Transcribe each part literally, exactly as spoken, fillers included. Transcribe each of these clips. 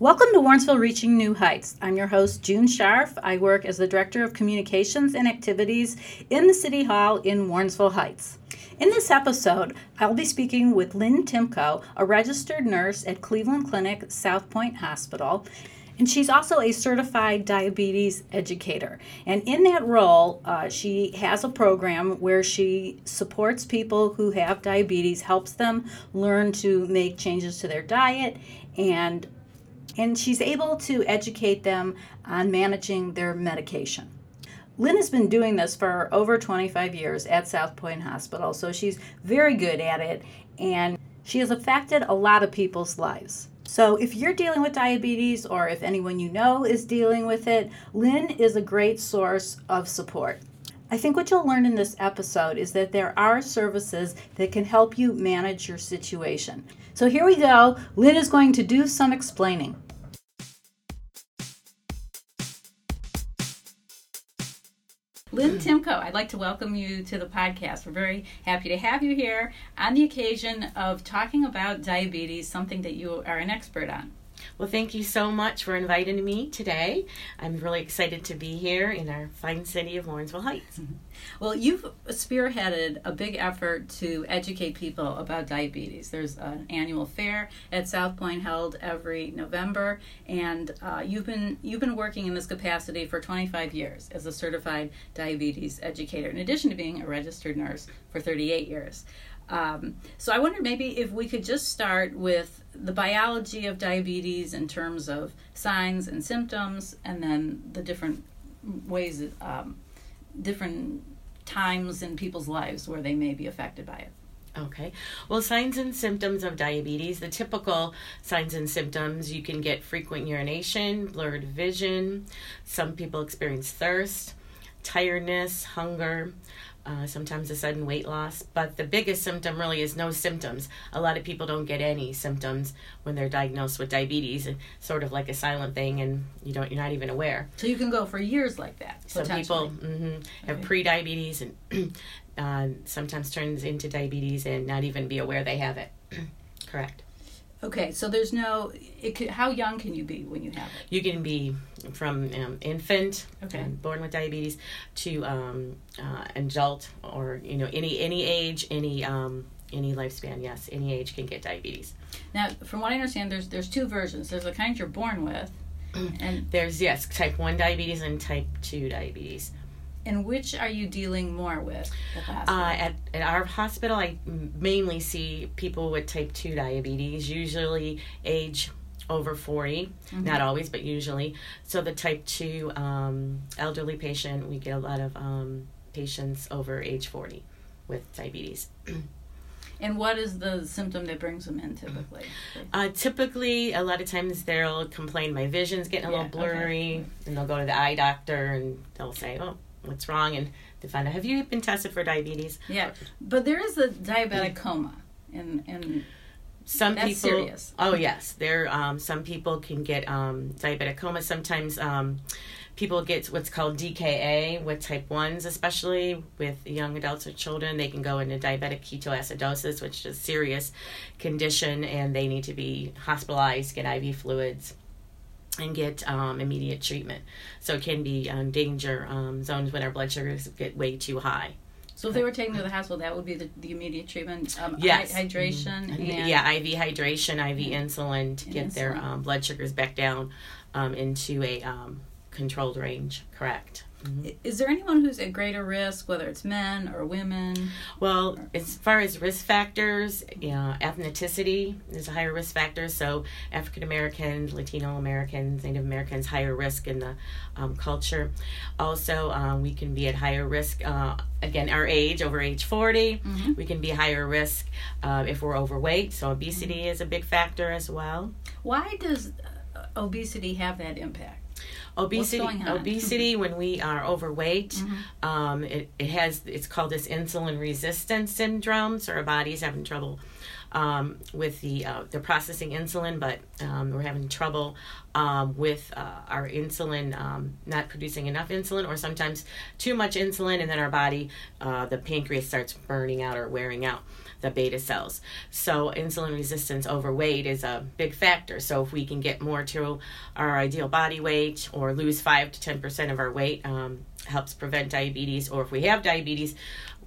Welcome to Warrensville Reaching New Heights. I'm your host, June Scharf. I work as the Director of Communications and Activities in the City Hall in Warrensville Heights. In this episode, I'll be speaking with Lynn Timko, a registered nurse at Cleveland Clinic South Point Hospital, and she's also a certified diabetes educator. And in that role, uh, she has a program where she supports people who have diabetes, helps them learn to make changes to their diet, and And she's able to educate them on managing their medication. Lynn has been doing this for over twenty-five years at South Point Hospital, so she's very good at it, and she has affected a lot of people's lives. So if you're dealing with diabetes, or if anyone you know is dealing with it, Lynn is a great source of support. I think what you'll learn in this episode is that there are services that can help you manage your situation. So here we go. Lynn is going to do some explaining. Lynn Timko, I'd like to welcome you to the podcast. We're very happy to have you here on the occasion of talking about diabetes, something that you are an expert on. Well, thank you so much for inviting me today. I'm really excited to be here in our fine city of Warrensville Heights. Mm-hmm. Well, you've spearheaded a big effort to educate people about diabetes. There's an annual fair at South Point held every November, and uh, you've been you've been working in this capacity for twenty-five years as a certified diabetes educator, in addition to being a registered nurse for thirty-eight years. Um, so I wondered maybe if we could just start with the biology of diabetes in terms of signs and symptoms, and then the different ways, um, different times in people's lives where they may be affected by it. Okay. Well, signs and symptoms of diabetes, the typical signs and symptoms, you can get frequent urination, blurred vision, some people experience thirst, tiredness, hunger, Uh, sometimes a sudden weight loss, but the biggest symptom really is no symptoms. A lot of people don't get any symptoms when they're diagnosed with diabetes, and sort of like a silent thing, and you don't, you're not even aware. So you can go for years like that. Some people mm-hmm, have okay. pre-diabetes, and uh, sometimes turns into diabetes, and not even be aware they have it. Correct. Okay, so there's no. It could, how young can you be when you have it? You can be from um, infant, okay, born with diabetes, to um, uh, adult, or you know, any any age, any um, any lifespan. Yes, any age can get diabetes. Now, from what I understand, there's there's two versions. There's the kind you're born with, and there's yes, type one diabetes and type two diabetes. And which are you dealing more with at the hospital? Uh, at, at our hospital, I mainly see people with type two diabetes, usually age over forty. Mm-hmm. Not always, but usually. So the type two um, elderly patient, we get a lot of um, patients over age forty with diabetes. And what is the symptom that brings them in typically? Uh, typically, a lot of times they'll complain, my vision's getting a yeah, little blurry, okay. And they'll go to the eye doctor and they'll say, oh, what's wrong, and they find out, have you been tested for diabetes? Yeah, but there is a diabetic coma, and and some that's people, serious. Oh yes, there. Um, some people can get um, diabetic coma. Sometimes um, people get what's called D K A with type ones, especially with young adults or children. They can go into diabetic ketoacidosis, which is a serious condition, and they need to be hospitalized, get I V fluids, and get um, immediate treatment. So it can be um, danger um, zones when our blood sugars get way too high. So if they were taken to the hospital, that would be the, the immediate treatment? Um, yes. I- hydration? Mm-hmm. And yeah, I V hydration, I V insulin to get insulin. Their um, blood sugars back down um, into a um, controlled range. Correct. Mm-hmm. Is there anyone who's at greater risk, whether it's men or women? Well, or, as far as risk factors, you know, ethnicity is a higher risk factor. So African Americans, Latino Americans, Native Americans, higher risk in the um, culture. Also, uh, we can be at higher risk, uh, again, our age, over age forty. Mm-hmm. We can be higher risk uh, if we're overweight. So obesity mm-hmm. is a big factor as well. Why does obesity have that impact? Obesity. What's going on? Obesity. When we are overweight, mm-hmm. um, it, it has it's called this insulin resistance syndrome. So our body's having trouble um, with the uh, the processing insulin, but um, we're having trouble um, with uh, our insulin um, not producing enough insulin, or sometimes too much insulin, and then our body, uh, the pancreas starts burning out or wearing out the beta cells. So insulin resistance overweight is a big factor. So if we can get more to our ideal body weight or lose five to ten percent of our weight, um, helps prevent diabetes. Or if we have diabetes,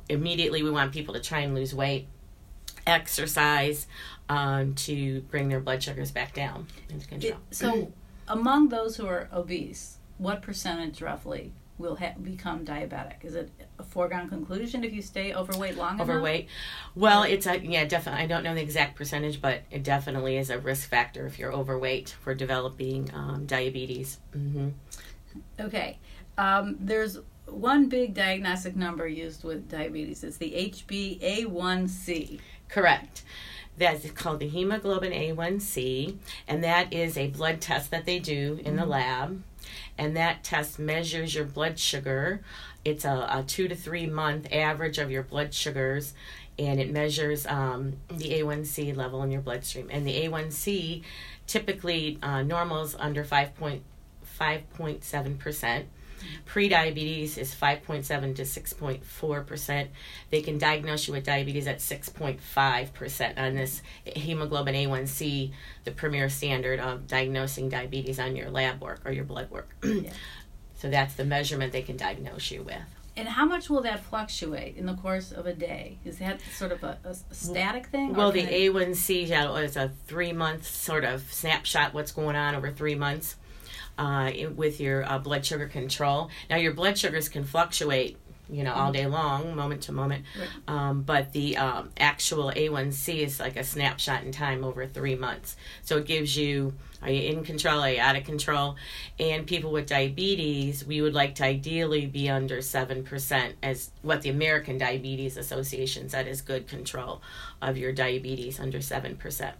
immediately we want people to try and lose weight, exercise, um, to bring their blood sugars back down into control. It, so among those who are obese, what percentage roughly will ha- become diabetic? Is it a foregone conclusion if you stay overweight long enough? Overweight? Well, it's a, yeah, definitely. I don't know the exact percentage, but it definitely is a risk factor if you're overweight for developing um, diabetes. Mm-hmm. Okay. Um, there's one big diagnostic number used with diabetes. It's the H b A one c. Correct. That's called the hemoglobin A one C, and that is a blood test that they do in mm-hmm. the lab. And that test measures your blood sugar. It's a, a two to three month average of your blood sugars, and it measures um, the A one C level in your bloodstream. And the A one C typically uh, normals under five point seven percent. Pre-diabetes is five point seven to six point four percent. They can diagnose you with diabetes at six point five percent on this hemoglobin A one C, the premier standard of diagnosing diabetes on your lab work or your blood work. Yeah. So that's the measurement they can diagnose you with. And how much will that fluctuate in the course of a day? Is that sort of a, a static thing? Well, the it... A one C is a three-month sort of snapshot, what's going on over three months. Uh, with your uh, blood sugar control. Now, your blood sugars can fluctuate, you know, all day long, moment to moment, right. um, but the um, actual A one C is like a snapshot in time over three months. So it gives you, are you in control, are you out of control? And people with diabetes, we would like to ideally be under seven percent, as what the American Diabetes Association said is good control of your diabetes, under seven percent.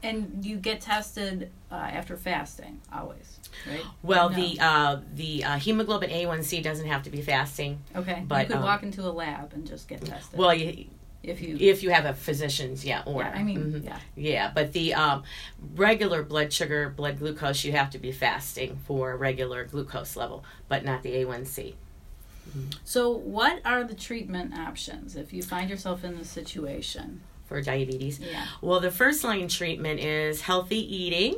And you get tested uh, after fasting, always, right? Well, no. the uh, the uh, hemoglobin A one C doesn't have to be fasting. Okay, but you could um, walk into a lab and just get tested. Well, you, if you if you have a physician's yeah order. Yeah, I mean, mm-hmm. yeah, yeah. But the um, regular blood sugar, blood glucose, you have to be fasting for regular glucose level, but not the A one C. Mm-hmm. So, what are the treatment options if you find yourself in this situation? For diabetes. Yeah. Well, the first line treatment is healthy eating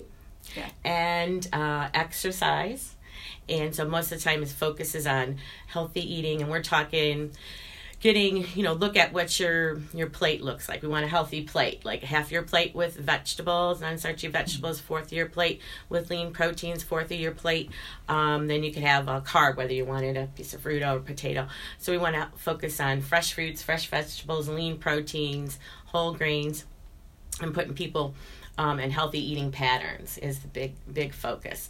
yeah. and uh, exercise. And so most of the time it focuses on healthy eating, and we're talking getting, you know, look at what your your plate looks like. We want a healthy plate, like half your plate with vegetables, non-starchy vegetables, fourth of your plate with lean proteins, fourth of your plate. Um, then you could have a carb, whether you wanted a piece of fruit or a potato. So we want to focus on fresh fruits, fresh vegetables, lean proteins, whole grains, and putting people um, in healthy eating patterns is the big, big focus.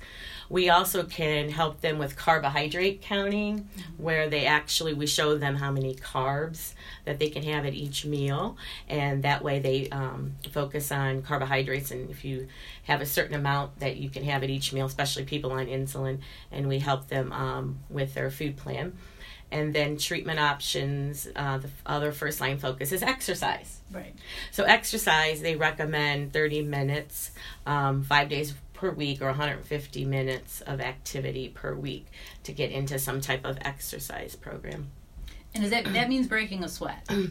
We also can help them with carbohydrate counting, where they actually, we show them how many carbs that they can have at each meal, and that way they um, focus on carbohydrates, and if you have a certain amount that you can have at each meal, especially people on insulin, and we help them um, with their food plan. And then treatment options, uh, the other first line focus is exercise. Right. So exercise, they recommend thirty minutes, um, five days per week, or one hundred fifty minutes of activity per week to get into some type of exercise program. And is that that means breaking a sweat, right?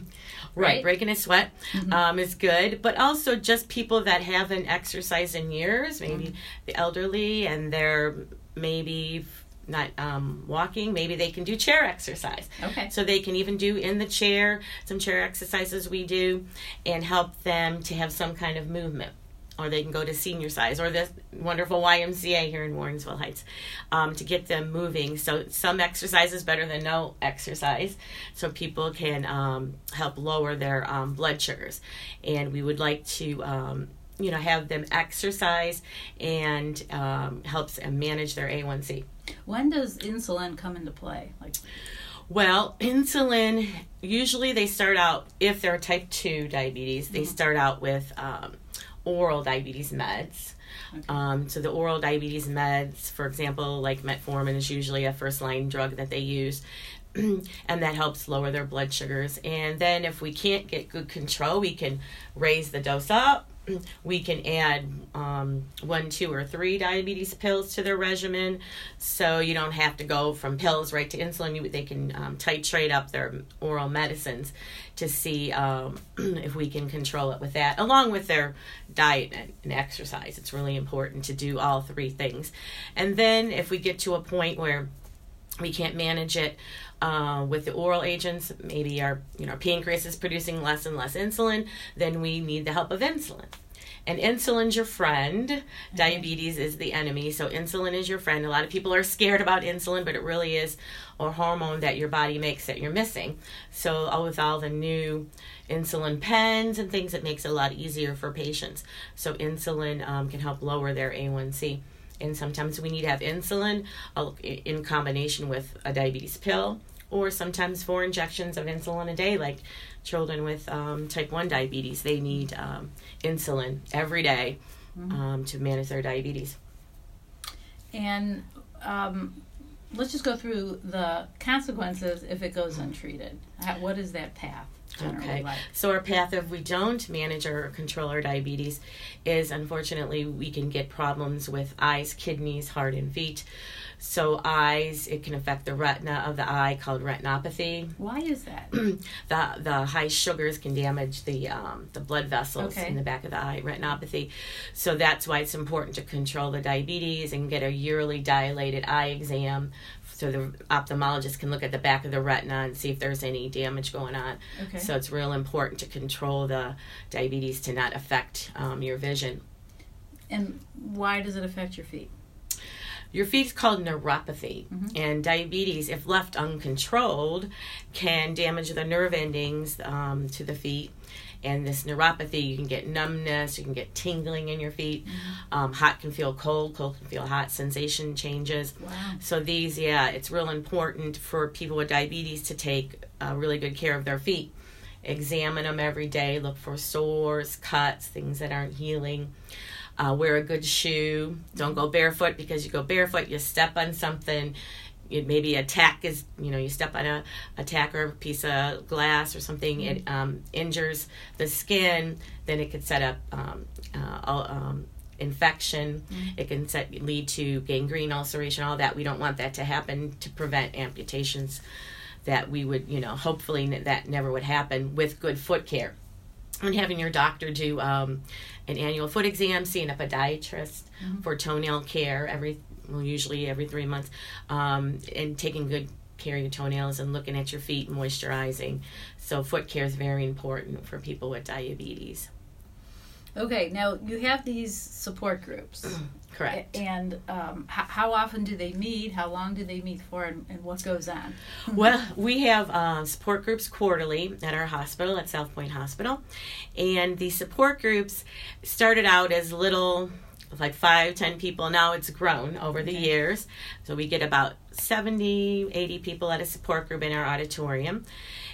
right breaking a sweat mm-hmm. um, is good, but also just people that haven't exercised in years, maybe mm-hmm. the elderly, and they're maybe not um, walking, maybe they can do chair exercise. Okay. So they can even do in the chair, some chair exercises we do, and help them to have some kind of movement. Or they can go to Senior Size, or the wonderful Y M C A here in Warrensville Heights, um, to get them moving. So some exercise is better than no exercise, so people can um, help lower their um, blood sugars. And we would like to um, you know, have them exercise, and um, helps them manage their A one C. When does insulin come into play? Like, well, insulin, usually they start out, if they're type two diabetes, mm-hmm. they start out with um, oral diabetes meds. Okay. Um, so the oral diabetes meds, for example, like metformin is usually a first-line drug that they use, and that helps lower their blood sugars. And then if we can't get good control, we can raise the dose up. We can add um, one, two, or three diabetes pills to their regimen, so you don't have to go from pills right to insulin. You, they can um, titrate up their oral medicines to see um, if we can control it with that, along with their diet and, and exercise. It's really important to do all three things. And then if we get to a point where we can't manage it uh, with the oral agents, maybe our you know pancreas is producing less and less insulin, then we need the help of insulin. And insulin's your friend. Okay. Diabetes is the enemy, so insulin is your friend. A lot of people are scared about insulin, but it really is a hormone that your body makes that you're missing. So oh, with all the new insulin pens and things, it makes it a lot easier for patients. So insulin um, can help lower their A one C. And sometimes we need to have insulin in combination with a diabetes pill, or sometimes four injections of insulin a day, like children with um, type one diabetes. They need um, insulin every day um, to manage their diabetes. And um, let's just go through the consequences if it goes untreated. What is that path? Okay, like? So our path, if we don't manage or control our diabetes, is unfortunately we can get problems with eyes, kidneys, heart, and feet. So eyes, it can affect the retina of the eye, called retinopathy. Why is that? the the high sugars can damage the um, the blood vessels okay. in the back of the eye, retinopathy. So that's why it's important to control the diabetes and get a yearly dilated eye exam, so the ophthalmologist can look at the back of the retina and see if there's any damage going on. Okay. So it's real important to control the diabetes to not affect um, your vision. And why does it affect your feet? Your feet's called neuropathy, mm-hmm. and diabetes, if left uncontrolled, can damage the nerve endings um, to the feet. And this neuropathy, you can get numbness, you can get tingling in your feet. Mm-hmm. Um, hot can feel cold, cold can feel hot, sensation changes. Wow. So these, yeah, it's real important for people with diabetes to take uh, really good care of their feet. Examine them every day, look for sores, cuts, things that aren't healing. Uh, wear a good shoe. Don't go barefoot, because you go barefoot, you step on something. It maybe a tack is, you know, you step on a, a tack or a piece of glass or something, it um, injures the skin, then it could set up um, uh, um, infection, mm-hmm. it can set, lead to gangrene, ulceration, all that. We don't want that to happen, to prevent amputations that we would, you know, hopefully that never would happen with good foot care. And having your doctor do um, an annual foot exam, seeing a podiatrist mm-hmm. for toenail care every well, usually every three months, um, and taking good care of your toenails and looking at your feet, moisturizing. So foot care is very important for people with diabetes. Okay, now you have these support groups. Correct. And um, how, how often do they meet? How long do they meet for? And, and what goes on? Well, we have uh, support groups quarterly at our hospital, at South Point Hospital. And the support groups started out as little, like five, ten people. Now it's grown over the okay. years. So we get about seventy, eighty people at a support group in our auditorium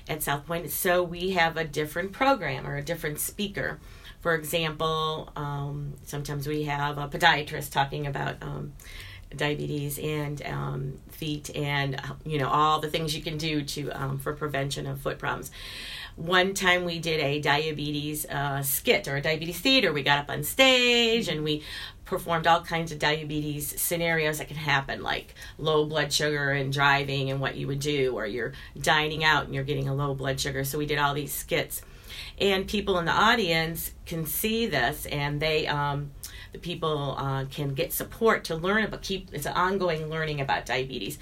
at South Point. So we have a different program or a different speaker. For example, um, sometimes we have a podiatrist talking about um, diabetes and um, feet, and you know all the things you can do to um, for prevention of foot problems. One time we did a diabetes uh, skit, or a diabetes theater. We got up on stage and we performed all kinds of diabetes scenarios that can happen, like low blood sugar and driving and what you would do, or you're dining out and you're getting a low blood sugar. So we did all these skits. And people in the audience can see this, and they, um, the people uh, can get support to learn about, keep, it's an ongoing learning about diabetes.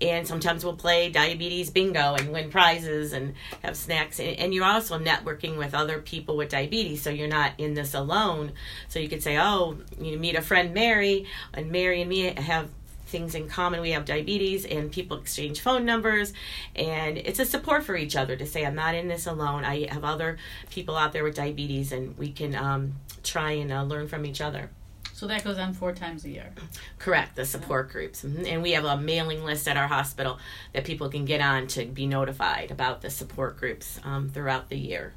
And sometimes we'll play diabetes bingo and win prizes and have snacks. And, and you're also networking with other people with diabetes, so you're not in this alone. So you could say, oh, you meet a friend, Mary, and Mary and me have things in common. We have diabetes, and people exchange phone numbers, and it's a support for each other to say, I'm not in this alone. I have other people out there with diabetes, and we can um, try and uh, learn from each other. So that goes on four times a year? Correct, the support yeah. groups. And we have a mailing list at our hospital that people can get on to be notified about the support groups um, throughout the year.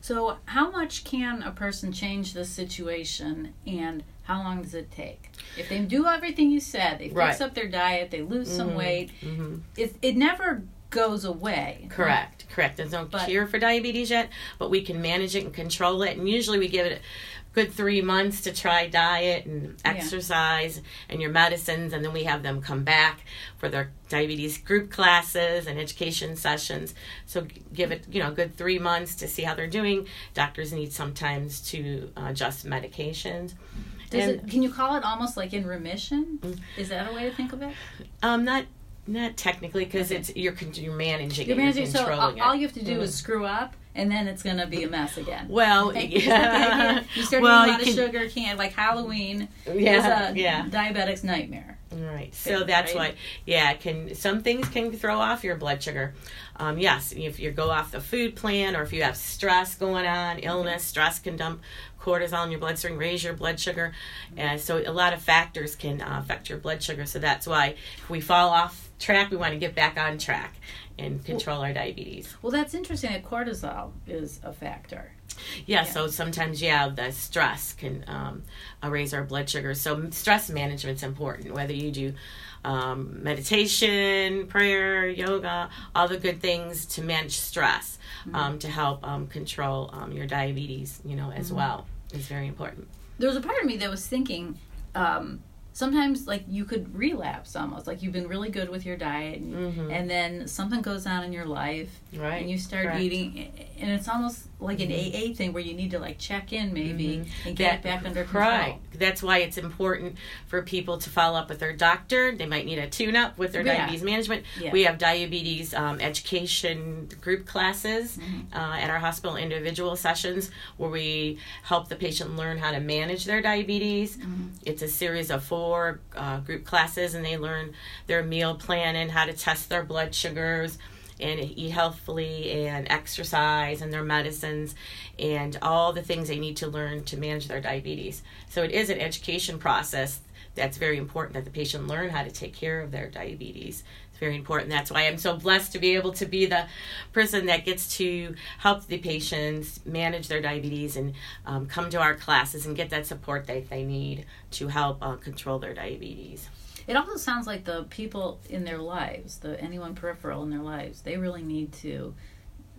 So how much can a person change the situation, and how long does it take? If they do everything you said, they fix right. up their diet, they lose mm-hmm. some weight, mm-hmm. it, it never goes away. Correct, right? correct. There's no but, cure for diabetes yet, but we can manage it and control it. And usually we give it a good three months to try diet and exercise yeah. and your medicines, and then we have them come back for their diabetes group classes and education sessions. So give it, you know, a good three months to see how they're doing. Doctors need sometimes to uh, adjust medications. Does and, it, can you call it almost like in remission? Is that a way to think of it? Um, not Not technically, because okay. it's you're you're managing. You're managing, it, you're so all, all you have to do mm-hmm. is screw up, and then it's going to be a mess again. Well, yeah. you start well, doing a lot can, of sugar can like Halloween yeah, is a yeah. diabetic's nightmare. Right. So favorite, that's right? why, yeah, can some things can throw off your blood sugar. Um, yes, if you go off the food plan, or if you have stress going on, illness, stress can dump cortisol in your bloodstream, raise your blood sugar, and uh, so a lot of factors can uh, affect your blood sugar. So that's why if we fall off track, we want to get back on track and control well, our diabetes. Well, that's interesting that cortisol is a factor. Yeah, yeah. so sometimes, yeah, the stress can um, raise our blood sugar. So stress management's important, whether you do um, meditation, prayer, yoga, all the good things to manage stress, mm-hmm. um, to help um, control um, your diabetes, you know, as mm-hmm. well. It's very important. There was a part of me that was thinking, um, sometimes, like, you could relapse almost. Like, you've been really good with your diet, and, mm-hmm. and then something goes on in your life, right. and you start Correct. eating, and it's almost like an mm-hmm. A A thing where you need to, like, check in maybe mm-hmm. and get that, back under control. Right. That's why it's important for people to follow up with their doctor. They might need a tune-up with their yeah. diabetes management. Yeah. We have diabetes um, education group classes mm-hmm. uh, at our hospital, individual sessions, where we help the patient learn how to manage their diabetes. Mm-hmm. It's a series of four Uh, group classes, and they learn their meal plan and how to test their blood sugars and eat healthfully and exercise and their medicines and all the things they need to learn to manage their diabetes. So it is an education process that's very important, that the patient learn how to take care of their diabetes. It's very important. That's why I'm so blessed to be able to be the person that gets to help the patients manage their diabetes and um, come to our classes and get that support that they need to help uh, control their diabetes. It also sounds like the people in their lives, the anyone peripheral in their lives, they really need to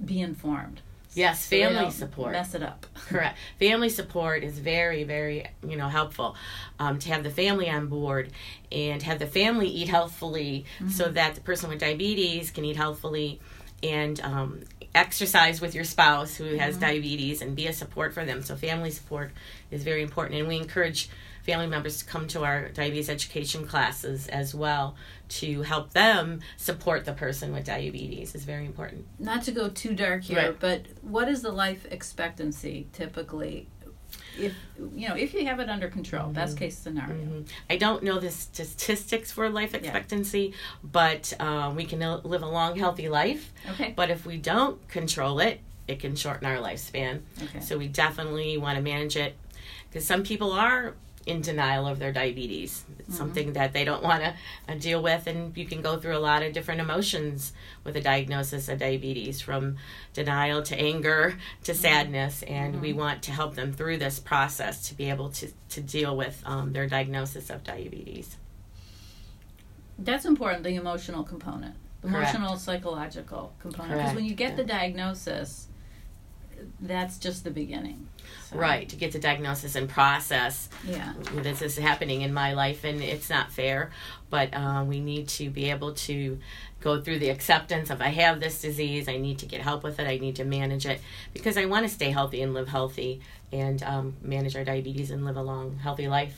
be informed. Yes, family so support. Mess it up. Correct. Family support is very, very, you know, helpful um, to have the family on board and have the family eat healthfully mm-hmm. so that the person with diabetes can eat healthfully and um, exercise with your spouse who has mm-hmm. diabetes and be a support for them. So family support is very important, and we encourage family members to come to our diabetes education classes as well to help them support the person with diabetes. Is very important. Not to go too dark here, right. but what is the life expectancy typically? If you know, if you have it under control, mm-hmm. best case scenario. Mm-hmm. I don't know the statistics for life expectancy, yeah. but uh, we can live a long, healthy life. Okay. But if we don't control it, it can shorten our lifespan. Okay. So we definitely want to manage it, because some people are in denial of their diabetes. It's mm-hmm. something that they don't want to uh, deal with, and you can go through a lot of different emotions with a diagnosis of diabetes, from denial to anger to mm-hmm. sadness, and mm-hmm. we want to help them through this process to be able to, to deal with um, their diagnosis of diabetes. That's important, the emotional component, the Correct. emotional, psychological component, because when you get yeah. the diagnosis, that's just the beginning. So. Right, to get the diagnosis and process. Yeah. This is happening in my life, and it's not fair, but uh, we need to be able to go through the acceptance of, I have this disease, I need to get help with it, I need to manage it, because I want to stay healthy and live healthy and um, manage our diabetes and live a long, healthy life.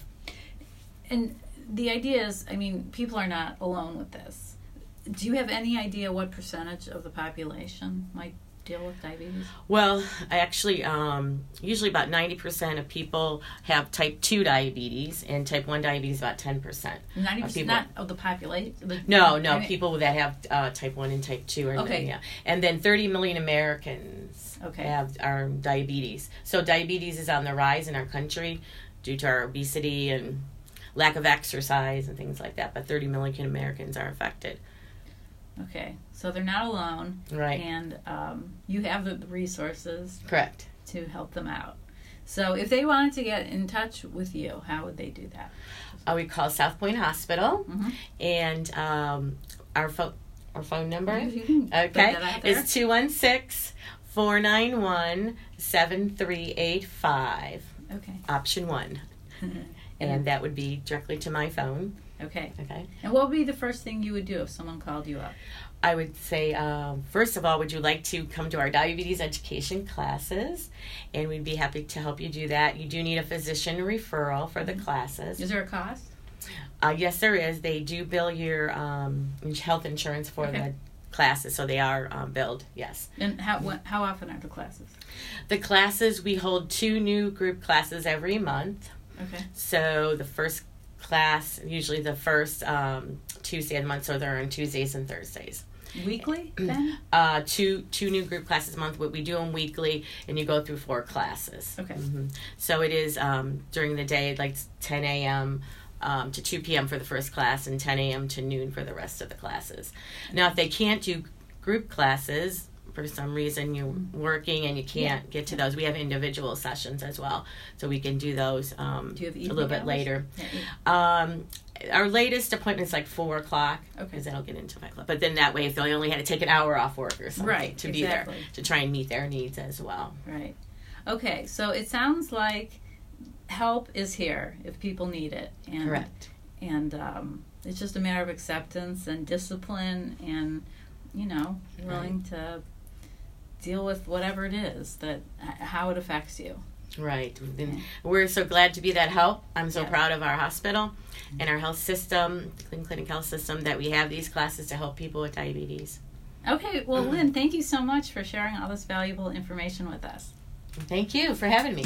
And the idea is, I mean, people are not alone with this. Do you have any idea what percentage of the population might deal with diabetes? Well, I actually, um, usually about ninety percent of people have type two diabetes, and type one diabetes about ten percent. ninety percent of people, not of the population? The, no, no, I mean, people that have uh, type one and type two. Are okay. Yeah. And then thirty million Americans okay. have our diabetes. So diabetes is on the rise in our country due to our obesity and lack of exercise and things like that, but thirty million Americans are affected. Okay, so they're not alone. Right. And um, you have the resources. Correct. To help them out. So if they wanted to get in touch with you, how would they do that? Uh, we call South Point Hospital, mm-hmm. and um, our, fo- our phone number okay, is two one six, four nine one, seven three eight five. Okay. Option one. Mm-hmm. And that would be directly to my phone. Okay. Okay. And what would be the first thing you would do if someone called you up? I would say, um, first of all, would you like to come to our diabetes education classes? And we'd be happy to help you do that. You do need a physician referral for the classes. Is there a cost? Uh, yes, there is. They do bill your um, health insurance for okay. the classes, so they are um, billed, yes. And how wh- how often are the classes? The classes, we hold two new group classes every month. Okay. So the first class, usually the first um, Tuesday of the month, so they're on Tuesdays and Thursdays. Weekly, then? Uh, two two new group classes a month. We do them weekly, and you go through four classes. Okay. Mm-hmm. So it is um, during the day, like ten a.m. Um, to two p.m. for the first class, and ten a.m. to noon for the rest of the classes. Now, if they can't do group classes, for some reason you're working and you can't yeah. get to those, we have individual sessions as well, so we can do those um, do you have a little bit hours? later. Yeah. Um, our latest appointment is like four o'clock, because okay. that'll get into five o'clock. But then that way, if they only had to take an hour off work or something right, to exactly. be there, to try and meet their needs as well. Right. Okay, so it sounds like help is here if people need it. And, correct. And um, it's just a matter of acceptance and discipline and, you know, willing right. to deal with whatever it is, that how it affects you. Right. And we're so glad to be that help. I'm so yeah. proud of our hospital and our health system, the Cleveland Clinic Health System, that we have these classes to help people with diabetes. Okay. Well, Lynn, thank you so much for sharing all this valuable information with us. Thank you for having me.